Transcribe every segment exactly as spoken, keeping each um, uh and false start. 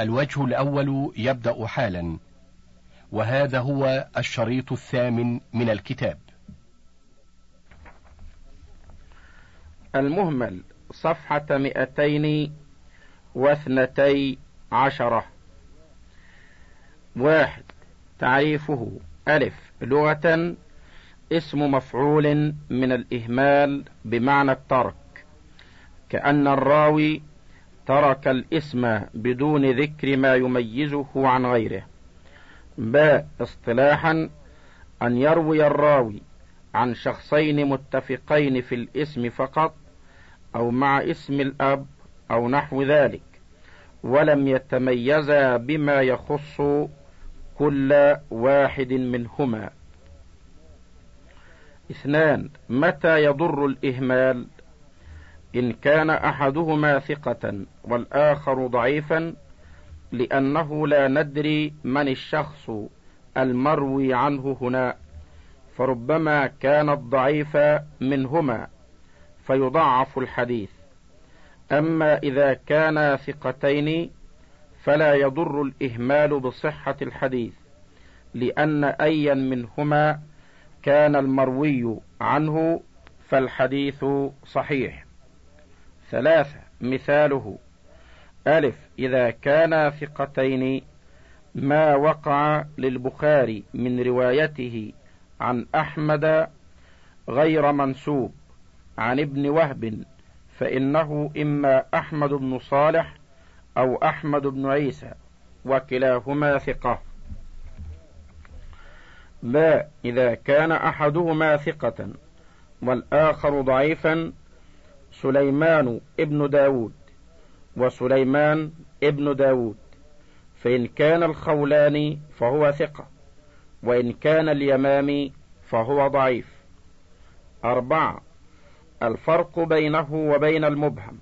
الوجه الأول يبدأ حالا، وهذا هو الشريط الثامن من الكتاب. المهمل صفحة مئتين واثنتي عشرة. واحد. تعريفه: ألف، لغة اسم مفعول من الإهمال بمعنى الترك، كأن الراوي ترك الاسم بدون ذكر ما يميزه عن غيره. ب. اصطلاحا: أن يروي الراوي عن شخصين متفقين في الاسم فقط، أو مع اسم الأب أو نحو ذلك، ولم يتميزا بما يخص كل واحد منهما. اثنان. متى يضر الإهمال؟ إن كان أحدهما ثقة والآخر ضعيفا، لأنه لا ندري من الشخص المروي عنه هنا، فربما كان الضعيف منهما فيضعف الحديث. أما إذا كانا ثقتين فلا يضر الإهمال بصحة الحديث، لأن أيا منهما كان المروي عنه فالحديث صحيح. ثلاثة. مثاله: ألف، إذا كانا ثقتين ما وقع للبخاري من روايته عن أحمد غير منسوب عن ابن وهب، فإنه إما أحمد بن صالح أو أحمد بن عيسى، وكلاهما ثقة. ب. إذا كان أحدهما ثقة والآخر ضعيفا: سليمان ابن داود وسليمان ابن داود، فإن كان الخولاني فهو ثقة، وإن كان اليمامي فهو ضعيف. أربعة. الفرق بينه وبين المبهم.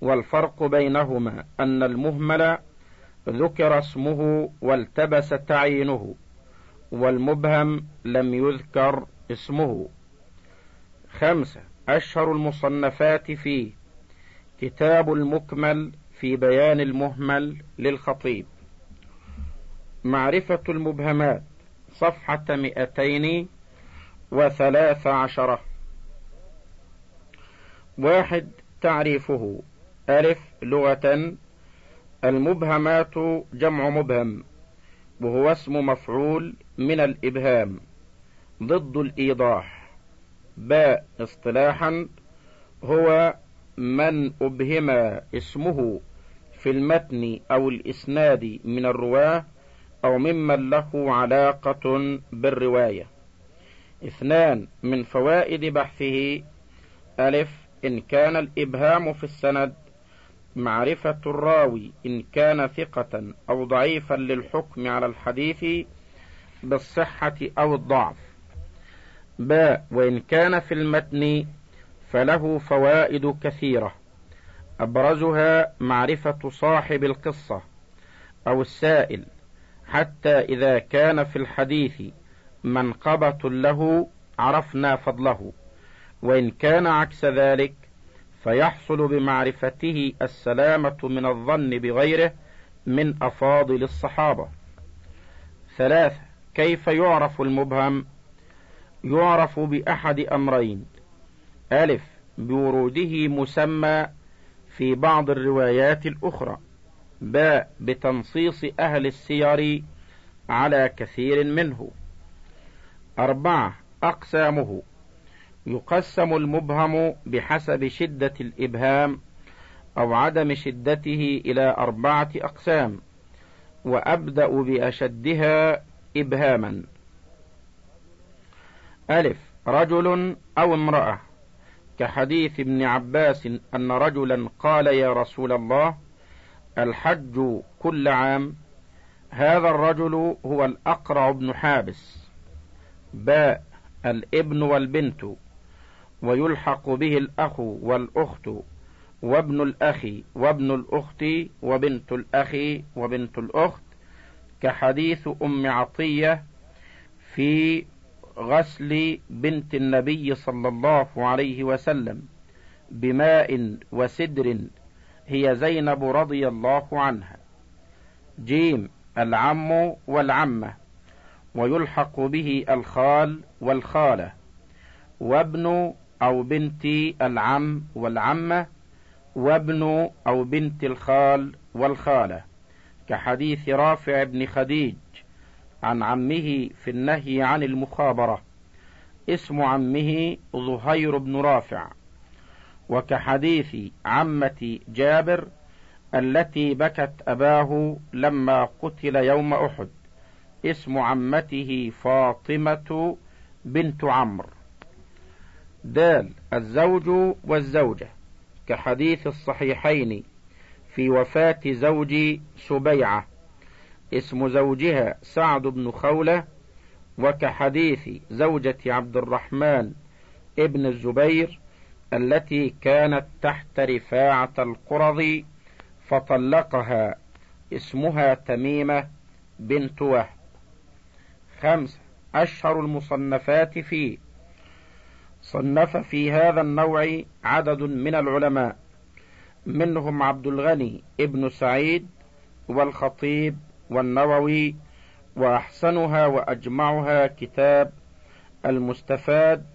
والفرق بينهما أن المهمل ذكر اسمه والتبس تعيينه، والمبهم لم يذكر اسمه. خمسة. أشهر المصنفات فيه: كتاب المكمل في بيان المهمل للخطيب. معرفة المبهمات صفحة مئتين وثلاث عشرة. واحد. تعريفه: ألف، لغة المبهمات جمع مبهم، وهو اسم مفعول من الإبهام ضد الإيضاح. ب. اصطلاحا: هو من أبهم اسمه في المتن أو الإسناد من الرواه، أو ممن له علاقة بالرواية. اثنان. من فوائد بحثه: ألف، إن كان الإبهام في السند، معرفة الراوي إن كان ثقة أو ضعيفا للحكم على الحديث بالصحة أو الضعف. ب. وإن كان في المتن فله فوائد كثيرة، أبرزها معرفة صاحب القصة أو السائل، حتى إذا كان في الحديث منقبة له عرفنا فضله، وإن كان عكس ذلك فيحصل بمعرفته السلامة من الظن بغيره من أفاضل الصحابة. ثلاثة. كيف يعرف المبهم؟ يعرف بأحد أمرين: ألف، بوروده مسمى في بعض الروايات الأخرى. ب. بتنصيص أهل السير على كثير منه. أربعة. أقسامه: يقسم المبهم بحسب شدة الإبهام أو عدم شدته إلى أربعة أقسام، وأبدأ بأشدها إبهاما. ألف، رجل أو امرأة، كحديث ابن عباس أن رجلا قال: يا رسول الله، الحج كل عام. هذا الرجل هو الأقرع بن حابس. باء، الابن والبنت، ويلحق به الأخ والأخت وابن الأخ وابن الأخت وبنت الأخ وبنت الأخت، كحديث أم عطية في غسل بنت النبي صلى الله عليه وسلم بماء وسدر، هي زينب رضي الله عنها. جيم العم والعمة، ويلحق به الخال والخالة، وابن أو بنت العم والعمة، وابن أو بنت الخال والخالة، كحديث رافع بن خديج عن عمه في النهي عن المخابرة، اسم عمه زهير بن رافع، وكحديث عمة جابر التي بكت أباه لما قتل يوم أحد، اسم عمته فاطمة بنت عمرو. دال الزوج والزوجة، كحديث الصحيحين في وفاة زوج سبيعة، اسم زوجها سعد بن خولة، وكحديث زوجة عبد الرحمن ابن الزبير التي كانت تحت رفاعة القرظ فطلقها، اسمها تميمة بنت وهب. خمسة، أشهر المصنفات فيه. صنف في هذا النوع عدد من العلماء، منهم عبد الغني ابن سعيد والخطيب والنووي، وأحسنها وأجمعها كتاب المستفاد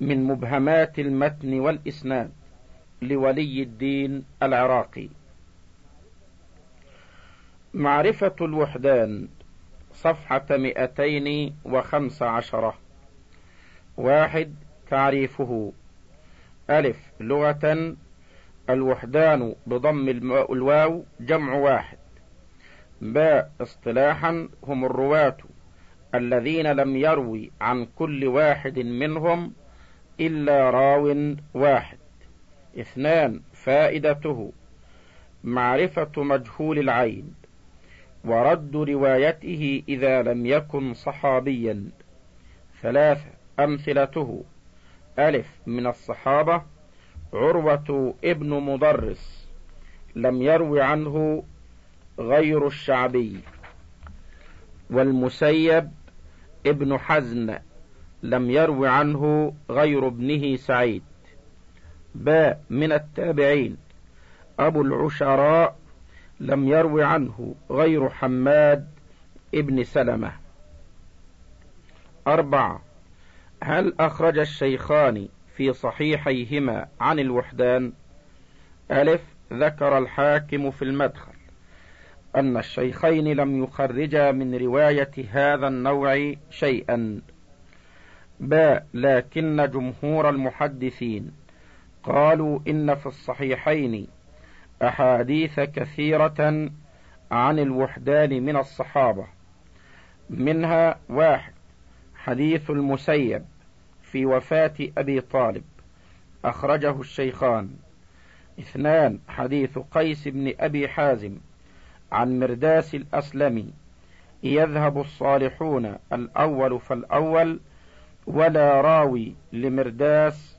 من مبهمات المتن والإسناد لولي الدين العراقي. معرفة الوحدان، صفحة مئتين وخمس عشرة. واحد، تعريفه. ألف، لغة الوحدان بضم الواو جمع واحد. باء، اصطلاحا هم الرواة الذين لم يروي عن كل واحد منهم إلا راو واحد. اثنان، فائدته معرفة مجهول العين ورد روايته إذا لم يكن صحابيا. ثلاثة، أمثلته. ألف، من الصحابة عروة ابن مضرس لم يروي عنه غير الشعبي، والمسيب ابن حزن لم يروي عنه غير ابنه سعيد. باء، من التابعين أبو العشراء لم يروي عنه غير حماد ابن سلمة. أربعة، هل أخرج الشيخان في صحيحيهما عن الوحدان؟ ألف، ذكر الحاكم في المدخل أن الشيخين لم يخرجا من رواية هذا النوع شيئا. باء، لكن جمهور المحدثين قالوا إن في الصحيحين أحاديث كثيرة عن الوحدان من الصحابة، منها واحد، حديث المسيب في وفاة أبي طالب، أخرجه الشيخان. اثنان، حديث قيس بن أبي حازم عن مرداس الأسلمي، يذهب الصالحون الأول فالأول، ولا راوي لمرداس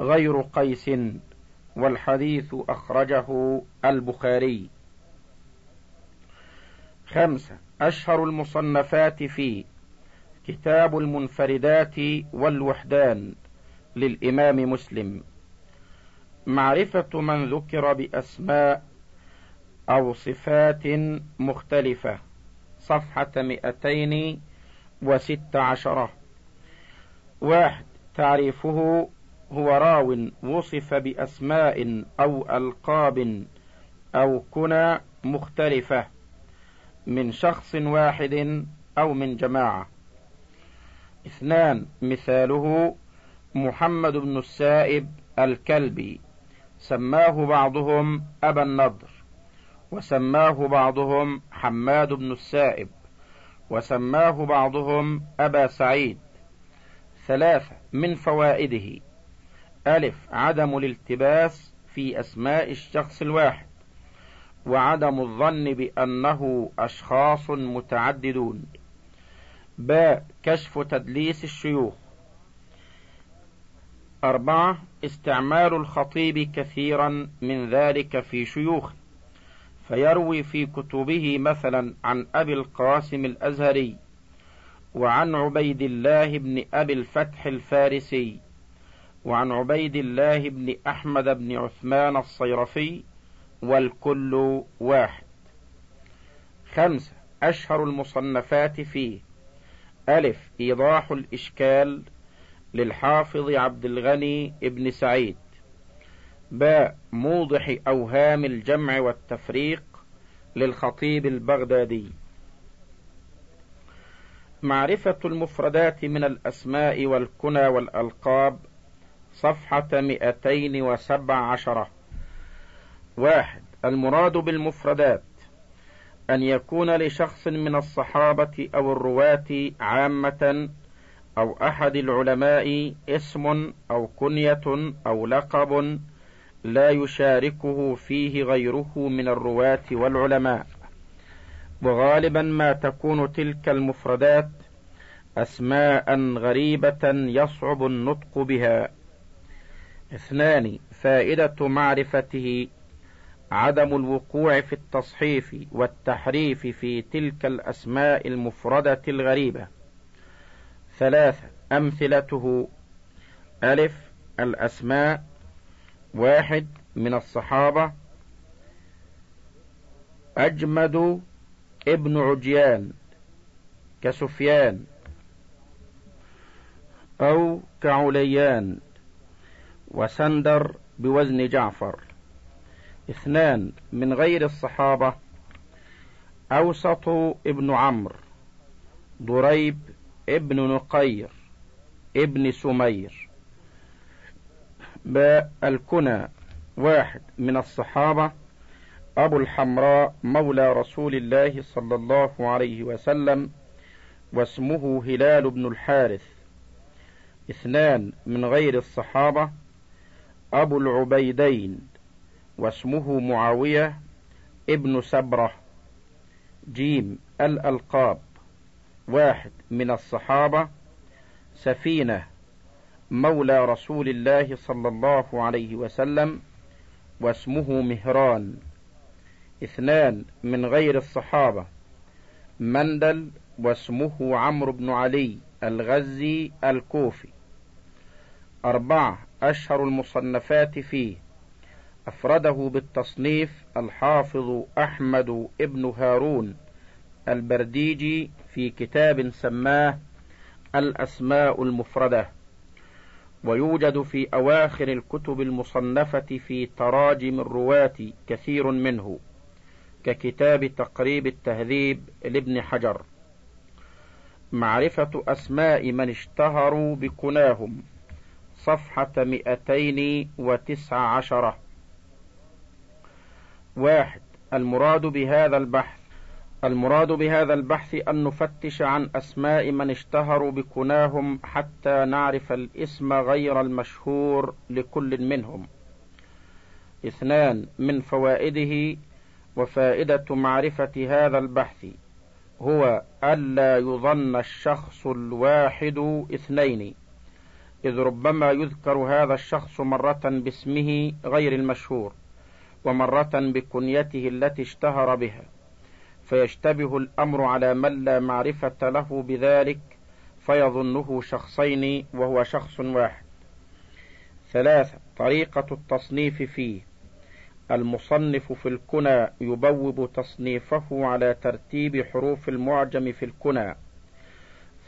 غير قيس، والحديث أخرجه البخاري. خمسة، أشهر المصنفات فيه. كتاب المنفردات والوحدان للإمام مسلم. معرفة من ذكر بأسماء أو صفات مختلفة، صفحة مئتين وست عشرة. واحد، تعريفه هو راو وصف بأسماء أو ألقاب أو كنى مختلفة من شخص واحد أو من جماعة. اثنان، مثاله محمد بن السائب الكلبي، سماه بعضهم أبا النضر، وسماه بعضهم حماد بن السائب، وسماه بعضهم أبا سعيد. ثلاثة، من فوائده. ألف، عدم الالتباس في أسماء الشخص الواحد، وعدم الظن بأنه أشخاص متعددون. باء، كشف تدليس الشيوخ. أربعة، استعمال الخطيب كثيرا من ذلك في شيوخ، فيروي في كتبه مثلا عن أبي القاسم الأزهري، وعن عبيد الله بن أبي الفتح الفارسي، وعن عبيد الله بن أحمد بن عثمان الصيرفي، والكل واحد. خمسة أشهر المصنفات فيه: ألف إيضاح الإشكال للحافظ عبد الغني ابن سعيد، باء موضح أوهام الجمع والتفريق للخطيب البغدادي، معرفة المفردات من الأسماء والكنى والألقاب، صفحة مئتين وسبع عشرة. واحد: المراد بالمفردات أن يكون لشخص من الصحابة أو الرواة عامة أو أحد العلماء اسم أو كنية أو لقب لا يشاركه فيه غيره من الرواة والعلماء، وغالبا ما تكون تلك المفردات أسماء غريبة يصعب النطق بها. اثنان: فائدة معرفته عدم الوقوع في التصحيف والتحريف في تلك الأسماء المفردة الغريبة. ثلاثة: أمثلته: ألف الأسماء واحد من الصحابة أجمد ابن عجيان كسفيان أو كعليان، وسندر بوزن جعفر. اثنان: من غير الصحابة: أوسط ابن عمرو، ضريب ابن نقير ابن سمير. باء الكنى: واحد من الصحابة أبو الحمراء مولى رسول الله صلى الله عليه وسلم واسمه هلال بن الحارث. اثنان: من غير الصحابة: أبو العبيدين واسمه معاوية ابن سبرة. جيم الألقاب: واحد من الصحابة سفينة مولى رسول الله صلى الله عليه وسلم واسمه مهران. اثنان: من غير الصحابة: مندل واسمه عمرو بن علي الغزي الكوفي. أربعة: أشهر المصنفات فيه أفرده بالتصنيف الحافظ أحمد ابن هارون البرديجي في كتاب سماه الأسماء المفردة، ويوجد في أواخر الكتب المصنفة في تراجم الرواة كثير منه، ككتاب تقريب التهذيب لابن حجر. معرفة أسماء من اشتهروا بكناهم، صفحة مئتين وتسع عشرة. واحد: المراد بهذا البحث المراد بهذا البحث أن نفتش عن أسماء من اشتهروا بكناهم حتى نعرف الاسم غير المشهور لكل منهم. اثنان: من فوائده وفائدة معرفة هذا البحث هو ألا يظن الشخص الواحد اثنين، إذ ربما يذكر هذا الشخص مرة باسمه غير المشهور ومرة بكنيته التي اشتهر بها، فيشتبه الأمر على من لا معرفة له بذلك فيظنه شخصين وهو شخص واحد. ثلاثة: طريقة التصنيف فيه: المصنف في الكنى يبوب تصنيفه على ترتيب حروف المعجم في الكنى،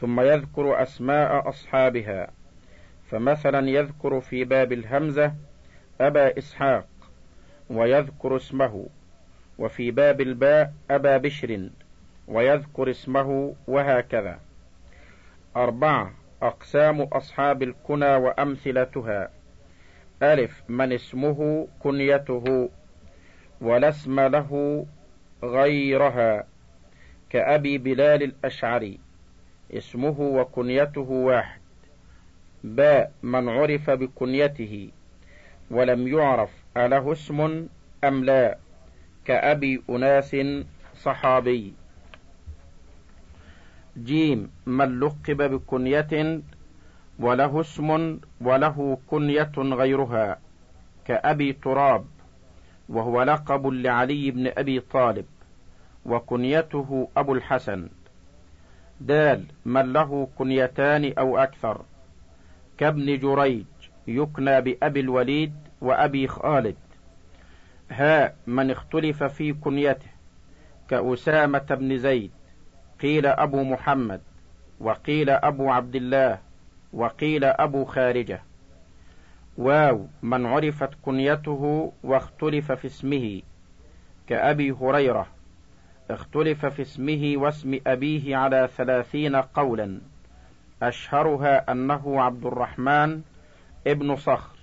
ثم يذكر أسماء أصحابها، فمثلا يذكر في باب الهمزة أبا إسحاق ويذكر اسمه، وفي باب الباء أبا بشر ويذكر اسمه، وهكذا. أربعة: أقسام أصحاب الكنى وأمثلتها: ألف من اسمه كنيته ولا اسم له غيرها، كأبي بلال الأشعري اسمه وكنيته واحد. باء من عرف بكنيته ولم يعرف أله اسم أم لا، كأبي أناس صحابي. جيم من لقب بكنية وله اسم وله كنية غيرها، كأبي تراب وهو لقب لعلي بن أبي طالب وكنيته أبو الحسن. دال من له كنيتان أو أكثر، كابن جريج يكنى بأبي الوليد وأبي خالد. ها من اختلف في كنيته كأسامة بن زيد، قيل أبو محمد، وقيل أبو عبد الله، وقيل أبو خارجة. واو من عرفت كنيته واختلف في اسمه، كأبي هريرة اختلف في اسمه واسم أبيه على ثلاثين قولا، أشهرها أنه عبد الرحمن ابن صخر.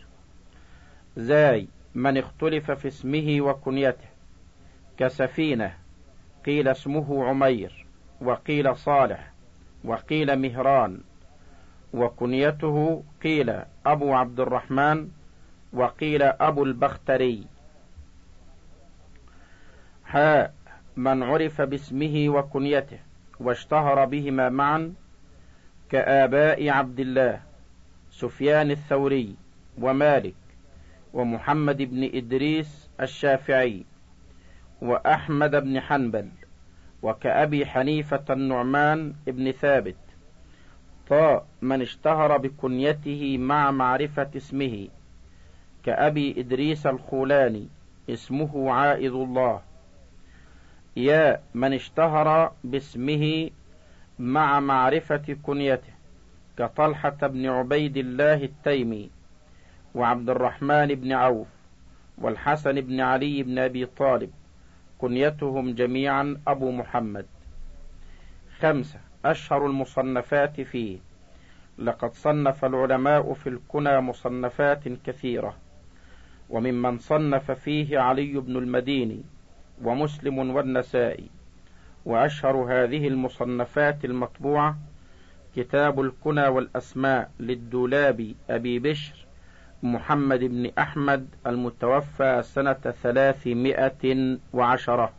زاي من اختلف في اسمه وكنيته، كسفينة قيل اسمه عمير، وقيل صالح، وقيل مهران، وكنيته قيل أبو عبد الرحمن، وقيل أبو البختري. حاء من عرف باسمه وكنيته واشتهر بهما معا، كآباء عبد الله، سفيان الثوري، ومالك، ومحمد بن إدريس الشافعي، وأحمد بن حنبل، وكأبي حنيفة النعمان بن ثابت. طاء من اشتهر بكنيته مع معرفة اسمه، كأبي إدريس الخولاني، اسمه عائذ الله. يا من اشتهر باسمه مع معرفة كنيته، كطلحة بن عبيد الله التيمي، وعبد الرحمن بن عوف، والحسن بن علي بن أبي طالب، كنيتهم جميعا أبو محمد. خمسة أشهر المصنفات فيه، لقد صنف العلماء في الكنى مصنفات كثيرة، وممن صنف فيه علي بن المديني ومسلم والنسائي. وأشهر هذه المصنفات المطبوعة كتاب الكنى والأسماء للدولابي أبي بشر محمد بن أحمد المتوفى سنة ثلاثمائة وعشرة.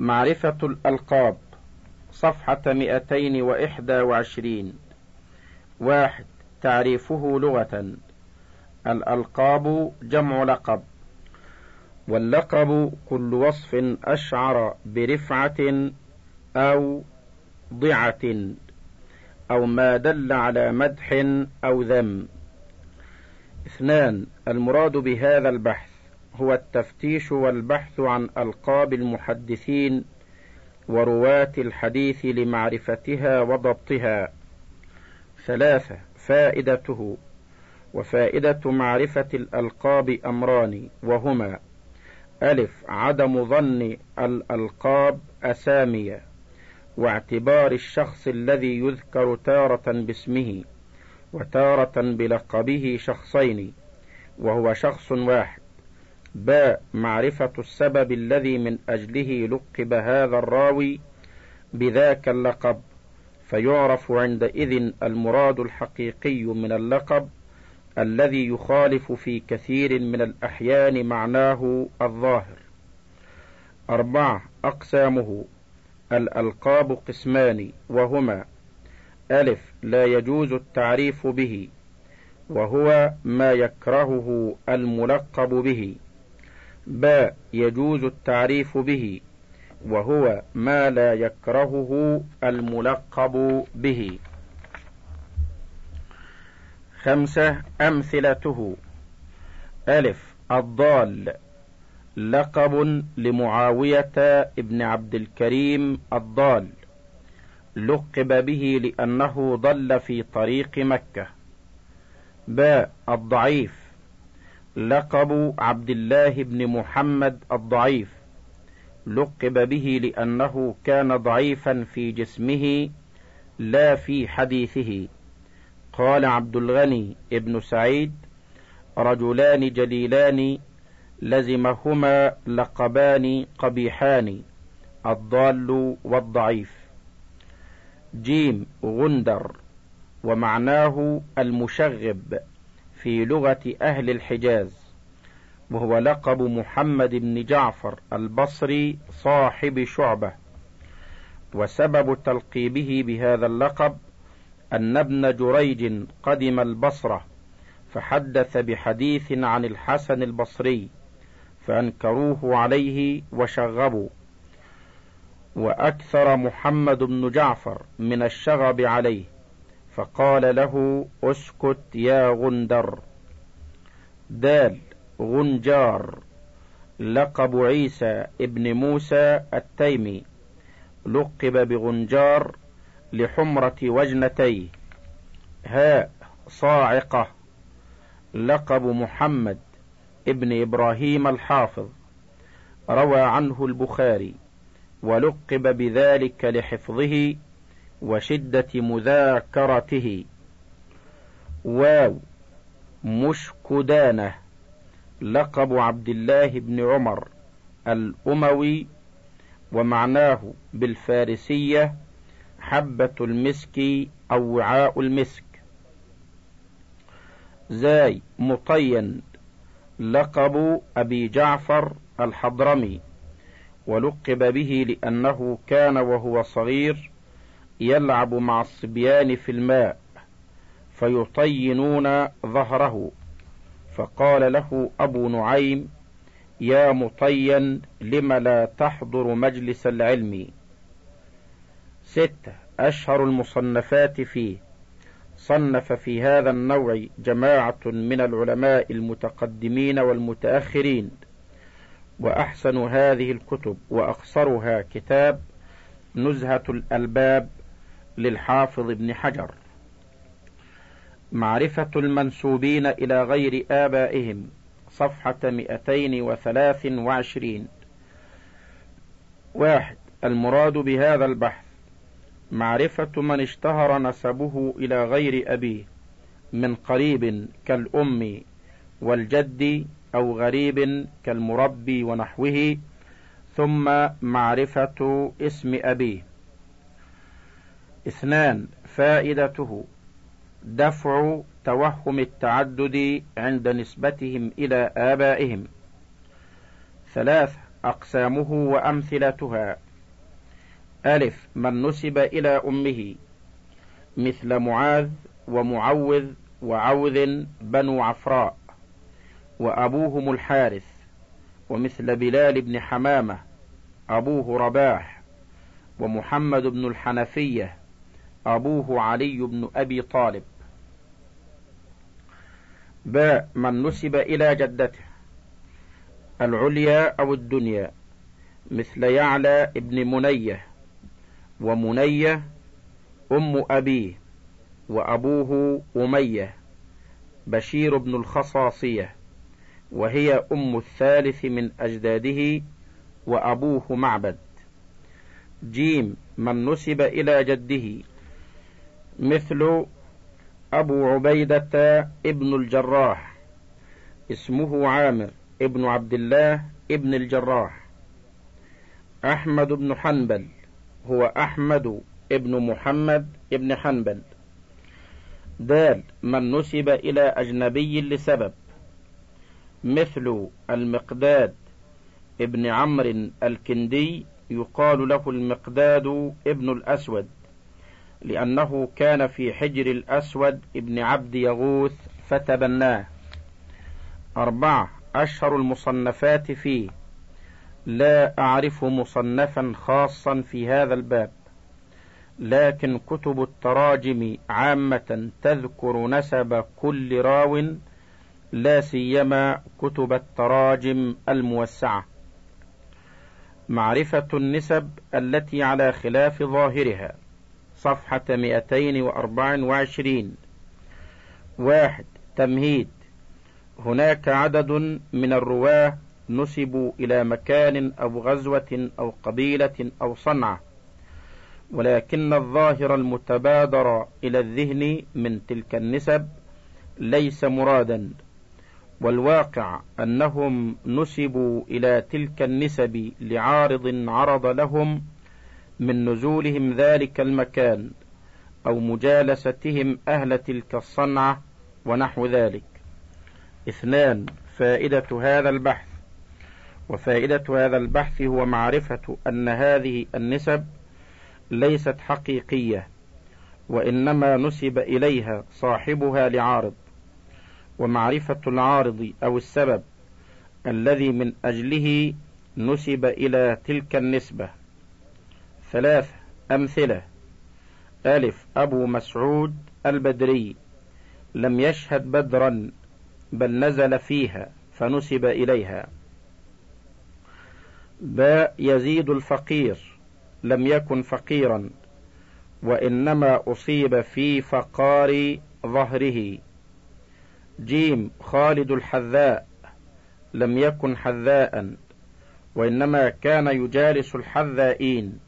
معرفة الألقاب، صفحة مئتين وإحدى وعشرين. واحد تعريفه لغة: الألقاب جمع لقب، واللقب كل وصف أشعر برفعة أو ضعة أو ما دل على مدح أو ذم. اثنان المراد بهذا البحث هو التفتيش والبحث عن ألقاب المحدثين ورواة الحديث لمعرفتها وضبطها. ثلاثة فائدته، وفائدة معرفة الألقاب أمران، وهما: ألف عدم ظن الألقاب أسامية واعتبار الشخص الذي يذكر تارة باسمه وتارة بلقبه شخصين، وهو شخص واحد. ب معرفة السبب الذي من أجله لقب هذا الراوي بذاك اللقب، فيعرف عندئذ المراد الحقيقي من اللقب الذي يخالف في كثير من الأحيان معناه الظاهر. أربعة أقسامه، الألقاب قسمان، وهما: ألف لا يجوز التعريف به، وهو ما يكرهه الملقب به. ب يجوز التعريف به، وهو ما لا يكرهه الملقب به. خمسة أمثلته: ألف الضال، لقب لمعاوية ابن عبد الكريم الضال، لقب به لأنه ضل في طريق مكة. ب الضعيف، لقب عبد الله بن محمد الضعيف، لقب به لأنه كان ضعيفا في جسمه لا في حديثه. قال عبد الغني ابن سعيد: رجلان جليلان لزمهما لقبان قبيحان، الضال والضعيف. جيم غندر، ومعناه المشغب في لغة أهل الحجاز، وهو لقب محمد بن جعفر البصري صاحب شعبة. وسبب تلقيبه بهذا اللقب أن ابن جريج قدم البصرة فحدث بحديث عن الحسن البصري فأنكروه عليه وشغبوا، وأكثر محمد بن جعفر من الشغب عليه فقال له: اسكت يا غندر. دال غنجار، لقب عيسى ابن موسى التيمي، لقب بغنجار لحمرة وجنتيه. هاء صاعقة، لقب محمد ابن إبراهيم الحافظ، روى عنه البخاري، ولقب بذلك لحفظه وشدة مذاكرته. واو مشكدانة، لقب عبد الله بن عمر الأموي، ومعناه بالفارسية حبة المسك أو وعاء المسك. زاي مطين، لقب أبي جعفر الحضرمي، ولقب به لأنه كان وهو صغير يلعب مع الصبيان في الماء فيطينون ظهره، فقال له أبو نعيم: يا مطين لم لا تحضر مجلس العلم. ستة أشهر المصنفات فيه، صنف في هذا النوع جماعة من العلماء المتقدمين والمتأخرين، وأحسن هذه الكتب وأقصرها كتاب نزهة الألباب للحافظ ابن حجر. معرفة المنسوبين إلى غير آبائهم، صفحة مئتين وثلاث وعشرين. واحد، المراد بهذا البحث معرفة من اشتهر نسبه إلى غير أبيه من قريب كالأم والجد، أو غريب كالمربي ونحوه، ثم معرفة اسم أبيه. اثنان، فائدته دفع توهم التعدد عند نسبتهم إلى آبائهم. ثلاثة، أقسامه وأمثلتها. ألف، من نسب إلى أمه مثل معاذ ومعوذ وعوذ بنو عفراء وأبوهم الحارث، ومثل بلال بن حمامة أبوه رباح، ومحمد بن الحنفية أبوه علي بن أبي طالب. باء، من نسب إلى جدته العليا أو الدنيا مثل يعلى ابن منية، ومنية أم أبيه وأبوه أمية بشير بن الخصاصية، وهي أم الثالث من أجداده وأبوه معبد. جيم، من نسب إلى جده مثل أبو عبيدة ابن الجراح، اسمه عامر ابن عبد الله ابن الجراح. أحمد بن حنبل، هو أحمد ابن محمد ابن حنبل. دال، من نسب إلى أجنبي لسبب مثل المقداد ابن عمرو الكندي، يقال له المقداد ابن الأسود لأنه كان في حجر الأسود ابن عبد يغوث فتبناه. أربعة، أشهر المصنفات فيه، لا أعرف مصنفا خاصا في هذا الباب، لكن كتب التراجم عامة تذكر نسب كل راو، لا سيما كتب التراجم الموسعة. معرفة النسب التي على خلاف ظاهرها، صفحة مئتين وأربع وعشرين. واحد، تمهيد، هناك عدد من الرواه نسبوا إلى مكان أو غزوة أو قبيلة أو صنعة، ولكن الظاهر المتبادر إلى الذهن من تلك النسب ليس مرادا، والواقع أنهم نسبوا إلى تلك النسب لعارض عرض لهم من نزولهم ذلك المكان أو مجالستهم أهل تلك الصنعة ونحو ذلك. اثنان، فائدة هذا البحث، وفائدة هذا البحث هو معرفة أن هذه النسب ليست حقيقية، وإنما نسب إليها صاحبها لعارض، ومعرفة العارض أو السبب الذي من أجله نسب إلى تلك النسبة. ثلاثة، أمثلة. ألف، أبو مسعود البدري لم يشهد بدرا بل نزل فيها فنسب إليها. لا يزيد الفقير لم يكن فقيرا، وإنما أصيب في فقار ظهره. جيم خالد الحذاء لم يكن حذاء، وإنما كان يجالس الحذائين.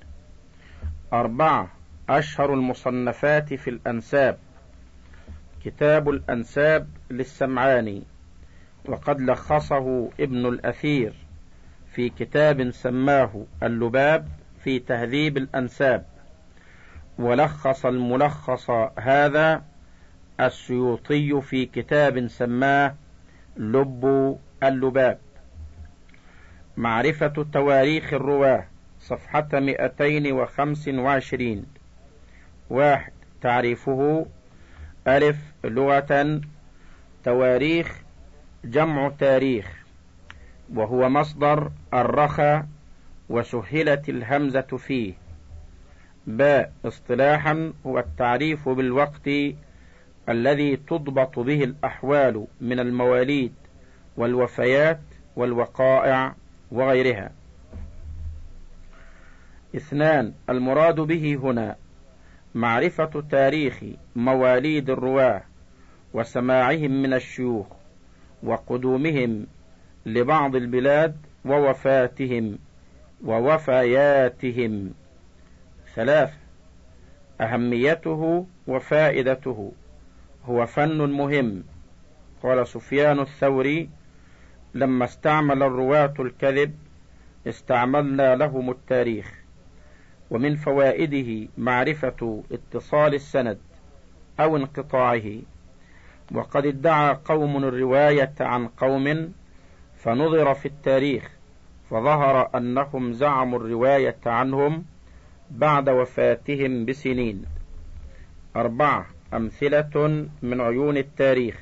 أربعة أشهر المصنفات في الأنساب كتاب الأنساب للسمعاني، وقد لخصه ابن الأثير في كتاب سماه اللباب في تهذيب الأنساب، ولخص الملخص هذا السيوطي في كتاب سماه لب اللباب. معرفة تواريخ الرواه صفحة مئتين وخمس وعشرين. واحد تعريفه: ألف لغة تواريخ جمع تاريخ، وهو مصدر الرخى وسهلت الهمزة فيه. باء اصطلاحا هو التعريف بالوقت الذي تضبط به الأحوال من المواليد والوفيات والوقائع وغيرها. اثنان المراد به هنا معرفة تاريخ مواليد الرواه وسماعهم من الشيوخ وقدومهم لبعض البلاد ووفاتهم ووفياتهم. ثلاثة أهميته وفائدته، هو فن مهم. قال سفيان الثوري: لما استعمل الرواة الكذب استعملنا لهم التاريخ. ومن فوائده معرفة اتصال السند أو انقطاعه، وقد ادعى قوم الرواية عن قوم فنظر في التاريخ فظهر أنهم زعموا الرواية عنهم بعد وفاتهم بسنين. أربعة أمثلة من عيون التاريخ: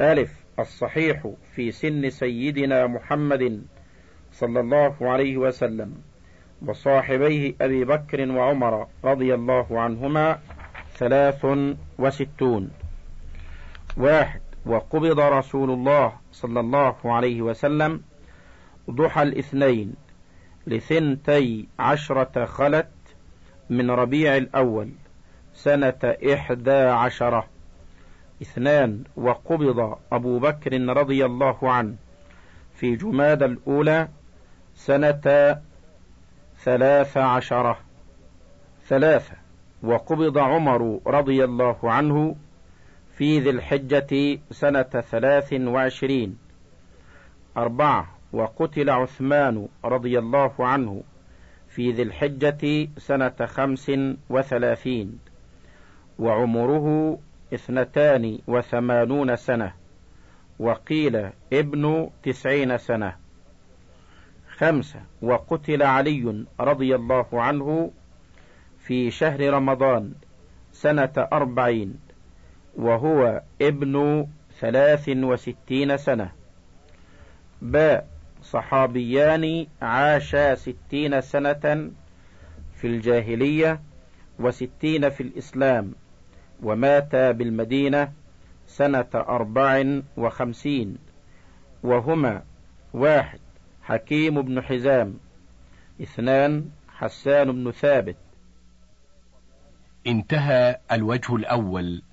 ألف الصحيح في سن سيدنا محمد صلى الله عليه وسلم وصاحبيه أبي بكر وعمر رضي الله عنهما ثلاث وستون. واحد وقبض رسول الله صلى الله عليه وسلم ضحى الاثنين لثنتي عشرة خلت من ربيع الأول سنة إحدى عشرة. اثنان وقبض أبو بكر رضي الله عنه في جمادى الأولى سنة ثلاث عشرة. ثلاثة وقبض عمر رضي الله عنه في ذي الحجة سنة ثلاث وعشرين. أربعة وقتل عثمان رضي الله عنه في ذي الحجة سنة خمس وثلاثين، وعمره اثنتان وثمانون سنة، وقيل ابن تسعين سنة. خمسة وقتل علي رضي الله عنه في شهر رمضان سنة أربعين، وهو ابن ثلاث وستين سنة. باء صحابيان عاشا ستين سنة في الجاهلية وستين في الإسلام، وماتا بالمدينة سنة أربع وخمسين، وهما: واحد حكيم بن حزام، اثنان حسان بن ثابت. انتهى الوجه الأول.